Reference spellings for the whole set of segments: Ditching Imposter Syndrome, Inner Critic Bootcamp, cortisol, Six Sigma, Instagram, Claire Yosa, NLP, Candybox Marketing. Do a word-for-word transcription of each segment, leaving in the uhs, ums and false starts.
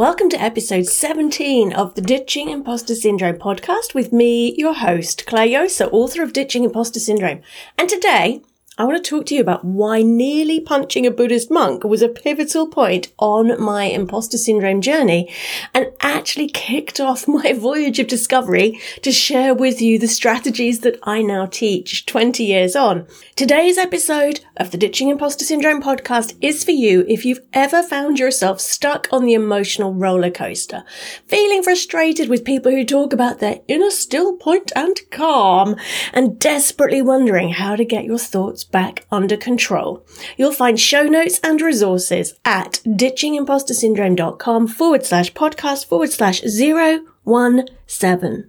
Welcome to episode seventeen of the Ditching Imposter Syndrome podcast with me, your host, Claire Yosa, author of Ditching Imposter Syndrome. And today, I want to talk to you about why nearly punching a Buddhist monk was a pivotal point on my imposter syndrome journey and actually kicked off my voyage of discovery to share with you the strategies that I now teach twenty years on. Today's episode of the Ditching Imposter Syndrome podcast is for you if you've ever found yourself stuck on the emotional roller coaster, feeling frustrated with people who talk about their inner still point and calm, and desperately wondering how to get your thoughts back under control. You'll find show notes and resources at ditching imposter syndrome dot com forward slash podcast forward slash zero one seven.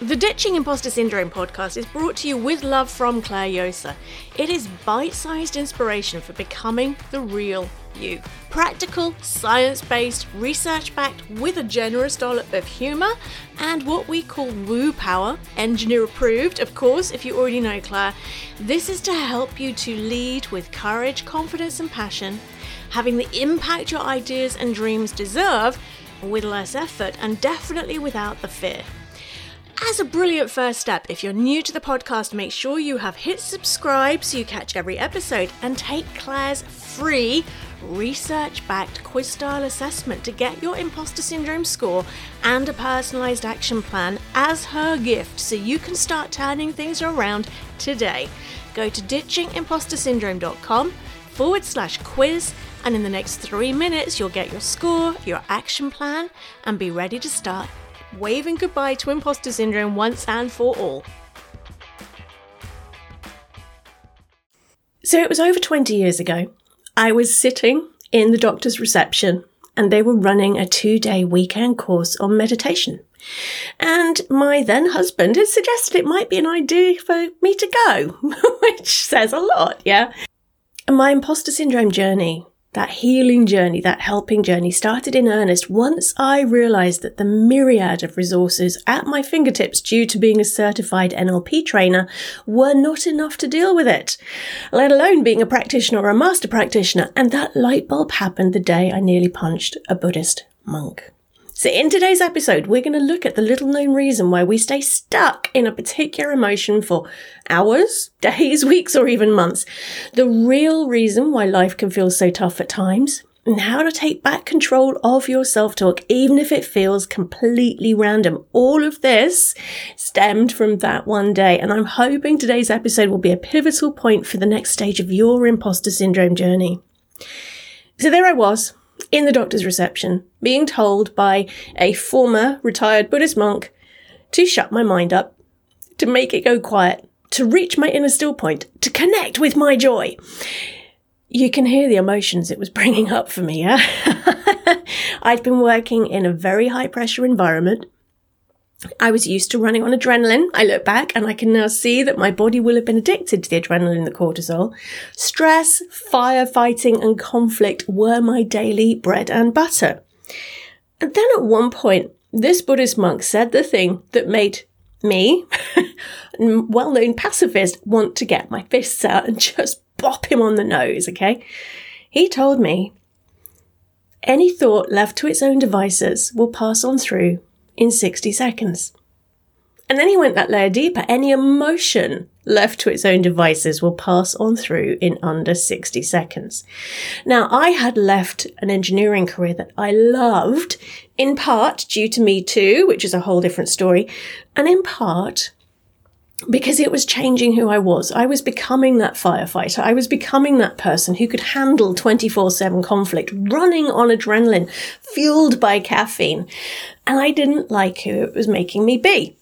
The Ditching Imposter Syndrome podcast is brought to you with love from Claire Yosa. It is bite-sized inspiration for becoming the real you. Practical, science-based, research-backed, with a generous dollop of humour and what we call woo power, engineer approved, of course, if you already know Claire. This is to help you to lead with courage, confidence and passion, having the impact your ideas and dreams deserve with less effort and definitely without the fear. As a brilliant first step, if you're new to the podcast, make sure you have hit subscribe so you catch every episode, and take Claire's free research-backed quiz-style assessment to get your imposter syndrome score and a personalised action plan as her gift so you can start turning things around today. Go to ditching imposter syndrome dot com forward slash quiz, and in the next three minutes you'll get your score, your action plan, and be ready to start waving goodbye to imposter syndrome once and for all. So it was over twenty years ago. I was sitting in the doctor's reception and they were running a two-day weekend course on meditation. And my then husband had suggested it might be an idea for me to go, which says a lot, yeah? And my imposter syndrome journey, that healing journey, that helping journey, started in earnest once I realised that the myriad of resources at my fingertips due to being a certified N L P trainer were not enough to deal with it, let alone being a practitioner or a master practitioner. And that light bulb happened the day I nearly punched a Buddhist monk. So in today's episode, we're going to look at the little known reason why we stay stuck in a particular emotion for hours, days, weeks, or even months. The real reason why life can feel so tough at times, and how to take back control of your self-talk, even if it feels completely random. All of this stemmed from that one day. And I'm hoping today's episode will be a pivotal point for the next stage of your imposter syndrome journey. So there I was, in the doctor's reception, being told by a former retired Buddhist monk to shut my mind up, to make it go quiet, to reach my inner still point, to connect with my joy. You can hear the emotions it was bringing up for me, yeah? I'd been working in a very high pressure environment. I was used to running on adrenaline. I look back and I can now see that my body will have been addicted to the adrenaline and the cortisol. Stress, firefighting and conflict were my daily bread and butter. And then at one point, this Buddhist monk said the thing that made me, well-known pacifist, want to get my fists out and just bop him on the nose, okay? He told me, any thought left to its own devices will pass on through in sixty seconds. And then he went that layer deeper. Any emotion left to its own devices will pass on through in under sixty seconds. Now, I had left an engineering career that I loved, in part due to Me Too, which is a whole different story, and in part because it was changing who I was. I was becoming that firefighter. I was becoming that person who could handle twenty-four seven conflict, running on adrenaline, fueled by caffeine. And I didn't like who it was making me be.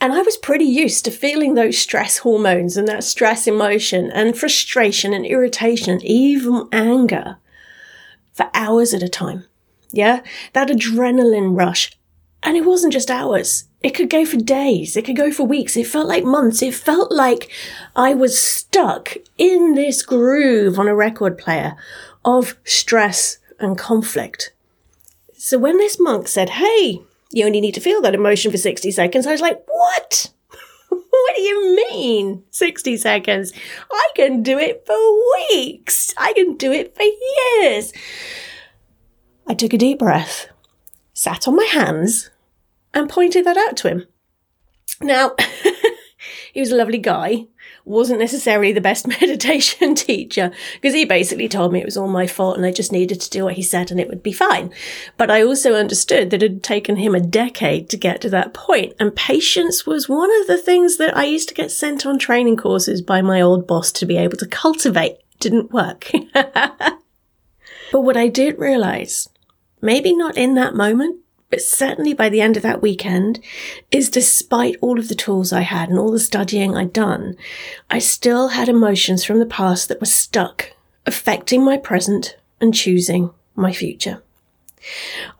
And I was pretty used to feeling those stress hormones and that stress emotion and frustration and irritation and even anger for hours at a time. Yeah, that adrenaline rush. And it wasn't just hours. It could go for days. It could go for weeks. It felt like months. It felt like I was stuck in this groove on a record player of stress and conflict. So when this monk said, hey, you only need to feel that emotion for sixty seconds, I was like, what? What do you mean sixty seconds? I can do it for weeks. I can do it for years. I took a deep breath, sat on my hands, and pointed that out to him. Now, he was a lovely guy, wasn't necessarily the best meditation teacher, because he basically told me it was all my fault and I just needed to do what he said and it would be fine. But I also understood that it had taken him a decade to get to that point, and patience was one of the things that I used to get sent on training courses by my old boss to be able to cultivate. Didn't work. But what I did realise, maybe not in that moment, but certainly by the end of that weekend, is despite all of the tools I had and all the studying I'd done, I still had emotions from the past that were stuck, affecting my present and choosing my future.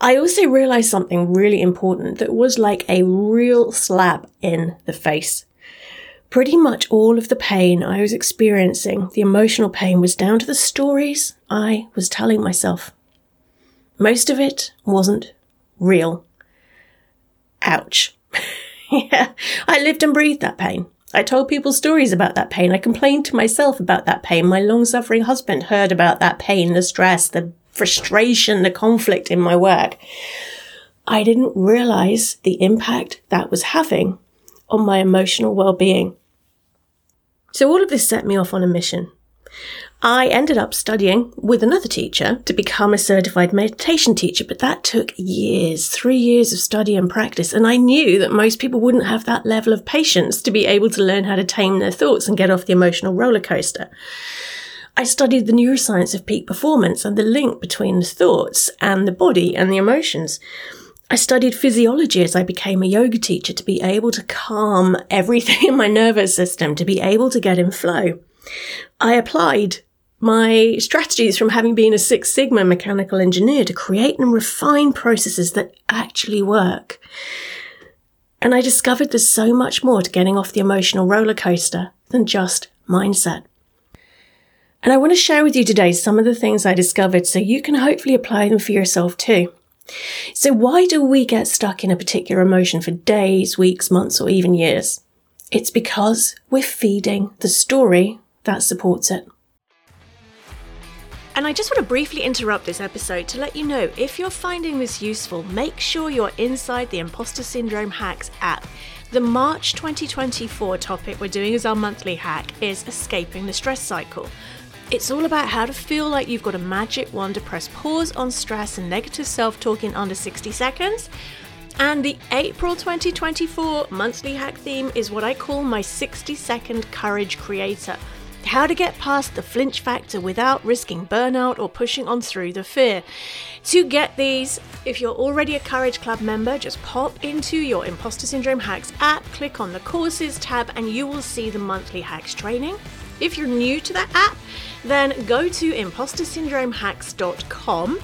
I also realised something really important that was like a real slap in the face. Pretty much all of the pain I was experiencing, the emotional pain, was down to the stories I was telling myself. Most of it wasn't real. Ouch. Yeah, I lived and breathed that pain. I told people stories about that pain. I complained to myself about that pain. My long-suffering husband heard about that pain, the stress, the frustration, the conflict in my work. I didn't realise the impact that was having on my emotional well-being. So all of this set me off on a mission. I ended up studying with another teacher to become a certified meditation teacher, but that took years, three years of study and practice. And I knew that most people wouldn't have that level of patience to be able to learn how to tame their thoughts and get off the emotional roller coaster. I studied the neuroscience of peak performance and the link between the thoughts and the body and the emotions. I studied physiology as I became a yoga teacher to be able to calm everything in my nervous system, to be able to get in flow. I applied my strategies from having been a Six Sigma mechanical engineer to create and refine processes that actually work. And I discovered there's so much more to getting off the emotional roller coaster than just mindset. And I want to share with you today some of the things I discovered so you can hopefully apply them for yourself too. So why do we get stuck in a particular emotion for days, weeks, months, or even years? It's because we're feeding the story that supports it. And I just want to briefly interrupt this episode to let you know, if you're finding this useful, make sure you're inside the Imposter Syndrome Hacks app. The March twenty twenty-four topic we're doing as our monthly hack is escaping the stress cycle. It's all about how to feel like you've got a magic wand to press pause on stress and negative self-talk in under sixty seconds. And the April twenty twenty-four monthly hack theme is what I call my sixty second courage creator. How to get past the flinch factor without risking burnout or pushing on through the fear. To get these, if you're already a Courage Club member, just pop into your Imposter Syndrome Hacks app, click on the Courses tab, and you will see the monthly hacks training. If you're new to that app, then go to imposter syndrome hacks dot com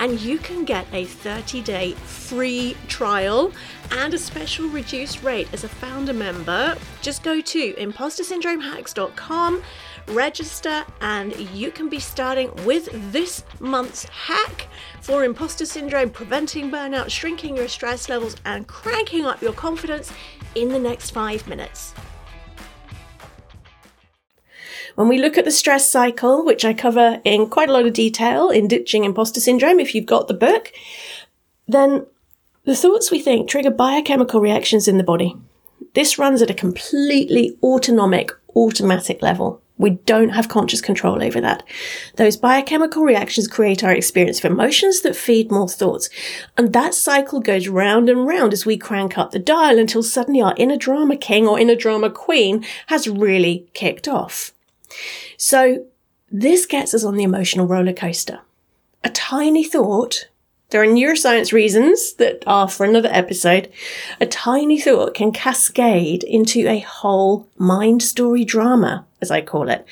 and you can get a thirty day free trial and a special reduced rate as a founder member. Just go to imposter syndrome hacks dot com, register, and you can be starting with this month's hack for imposter syndrome, preventing burnout, shrinking your stress levels, and cranking up your confidence in the next five minutes. When we look at the stress cycle, which I cover in quite a lot of detail in Ditching Imposter Syndrome, if you've got the book, then the thoughts we think trigger biochemical reactions in the body. This runs at a completely autonomic, automatic level. We don't have conscious control over that. Those biochemical reactions create our experience of emotions that feed more thoughts. And that cycle goes round and round as we crank up the dial until suddenly our inner drama king or inner drama queen has really kicked off. So this gets us on the emotional roller coaster. A tiny thought, there are neuroscience reasons that are for another episode, a tiny thought can cascade into a whole mind story drama, as I call it.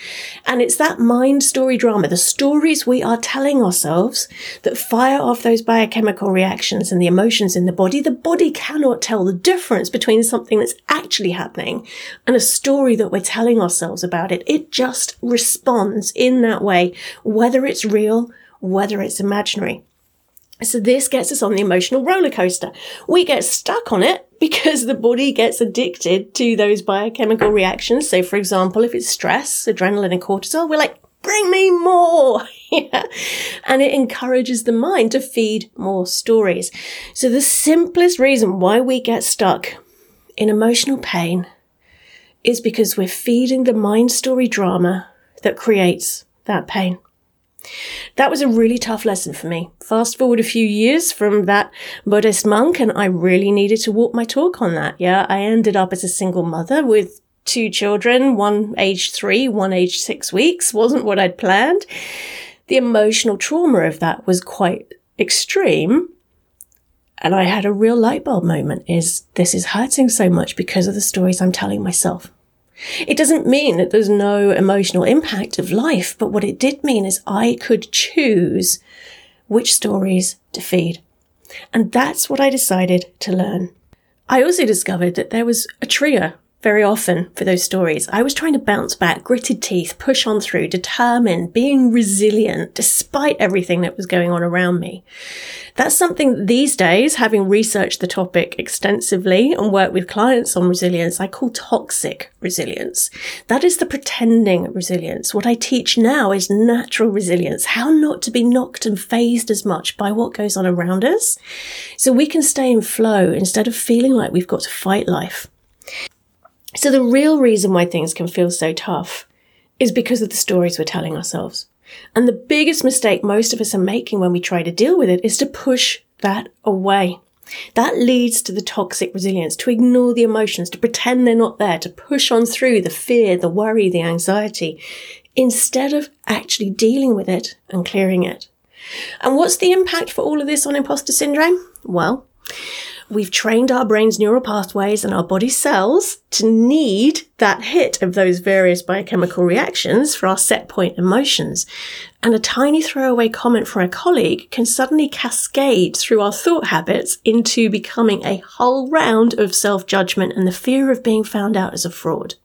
And it's that mind story drama, the stories we are telling ourselves, that fire off those biochemical reactions and the emotions in the body. The body cannot tell the difference between something that's actually happening and a story that we're telling ourselves about it. It just responds in that way, whether it's real, whether it's imaginary. So this gets us on the emotional roller coaster. We get stuck on it because the body gets addicted to those biochemical reactions. So, for example, if it's stress, adrenaline and cortisol, we're like, bring me more. Yeah. And it encourages the mind to feed more stories. So the simplest reason why we get stuck in emotional pain is because we're feeding the mind story drama that creates that pain. That was a really tough lesson for me. Fast forward a few years from that Buddhist monk, and I really needed to walk my talk on that. Yeah, I ended up as a single mother with two children, one aged three, one aged six weeks. Wasn't what I'd planned. The emotional trauma of that was quite extreme. And I had a real light bulb moment, is this is hurting so much because of the stories I'm telling myself. It doesn't mean that there's no emotional impact of life, but what it did mean is I could choose which stories to feed. And that's what I decided to learn. I also discovered that there was a trigger very often for those stories. I was trying to bounce back, gritted teeth, push on through, determined, being resilient despite everything that was going on around me. That's something these days, having researched the topic extensively and worked with clients on resilience, I call toxic resilience. That is the pretending resilience. What I teach now is natural resilience, how not to be knocked and fazed as much by what goes on around us, so we can stay in flow instead of feeling like we've got to fight life. So the real reason why things can feel so tough is because of the stories we're telling ourselves. And the biggest mistake most of us are making when we try to deal with it is to push that away. That leads to the toxic resilience, to ignore the emotions, to pretend they're not there, to push on through the fear, the worry, the anxiety, instead of actually dealing with it and clearing it. And what's the impact for all of this on imposter syndrome? Well, we've trained our brain's neural pathways and our body cells to need that hit of those various biochemical reactions for our set point emotions. And a tiny throwaway comment from a colleague can suddenly cascade through our thought habits into becoming a whole round of self-judgment and the fear of being found out as a fraud.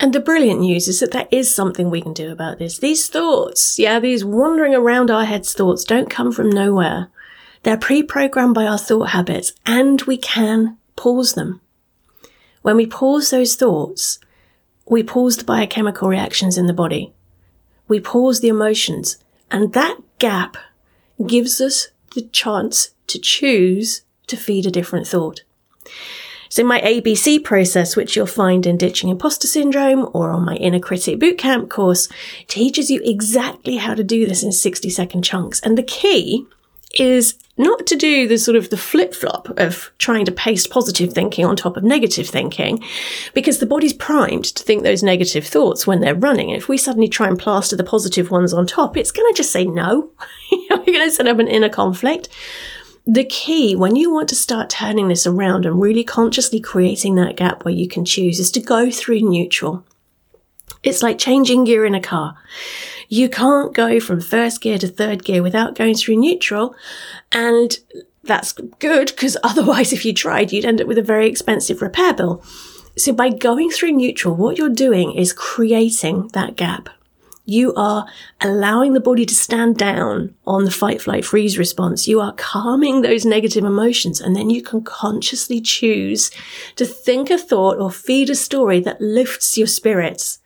And the brilliant news is that there is something we can do about this. These thoughts, yeah, these wandering around our heads thoughts don't come from nowhere. They're pre-programmed by our thought habits, and we can pause them. When we pause those thoughts, we pause the biochemical reactions in the body. We pause the emotions, and that gap gives us the chance to choose to feed a different thought. So my A B C process, which you'll find in Ditching Imposter Syndrome or on my Inner Critic Bootcamp course, teaches you exactly how to do this in sixty-second chunks. And the key is not to do the sort of the flip-flop of trying to paste positive thinking on top of negative thinking, because the body's primed to think those negative thoughts when they're running. If we suddenly try and plaster the positive ones on top, it's going to just say no. You're going to set up an inner conflict. The key, when you want to start turning this around and really consciously creating that gap where you can choose, is to go through neutral. It's like changing gear in a car. You can't go from first gear to third gear without going through neutral. And that's good, because otherwise if you tried, you'd end up with a very expensive repair bill. So by going through neutral, what you're doing is creating that gap. You are allowing the body to stand down on the fight, flight, freeze response. You are calming those negative emotions, and then you can consciously choose to think a thought or feed a story that lifts your spirits.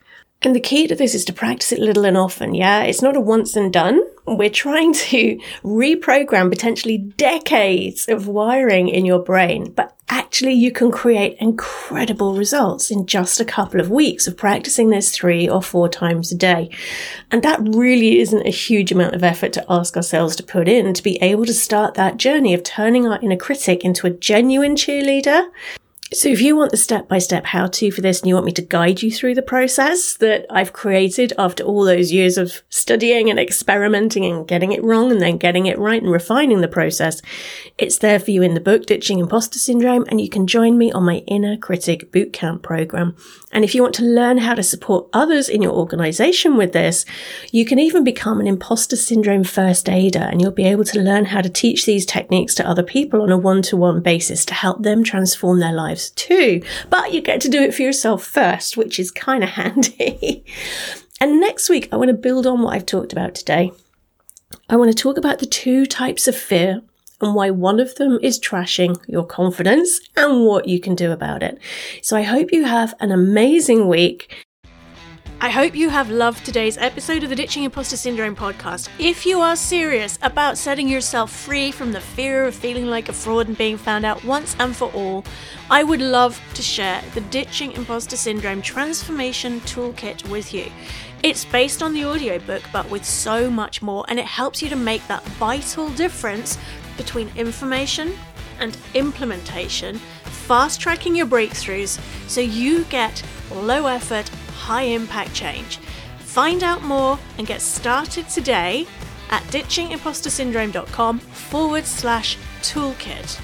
And the key to this is to practice it little and often, yeah? It's not a once and done. We're trying to reprogram potentially decades of wiring in your brain, but actually you can create incredible results in just a couple of weeks of practicing this three or four times a day. And that really isn't a huge amount of effort to ask ourselves to put in to be able to start that journey of turning our inner critic into a genuine cheerleader. So if you want the step-by-step how-to for this and you want me to guide you through the process that I've created after all those years of studying and experimenting and getting it wrong and then getting it right and refining the process, it's there for you in the book, Ditching Imposter Syndrome, and you can join me on my Inner Critic Bootcamp program. And if you want to learn how to support others in your organization with this, you can even become an imposter syndrome first aider, and you'll be able to learn how to teach these techniques to other people on a one-to-one basis to help them transform their lives too. But you get to do it for yourself first, which is kind of handy. And next week, I want to build on what I've talked about today. I want to talk about the two types of fear and why one of them is trashing your confidence and what you can do about it. So I hope you have an amazing week. I hope you have loved today's episode of the Ditching Imposter Syndrome podcast. If you are serious about setting yourself free from the fear of feeling like a fraud and being found out once and for all, I would love to share the Ditching Imposter Syndrome Transformation Toolkit with you. It's based on the audiobook, but with so much more, and it helps you to make that vital difference between information and implementation, fast-tracking your breakthroughs so you get low-effort, high-impact change. Find out more and get started today at ditching imposter syndrome dot com forward slash toolkit.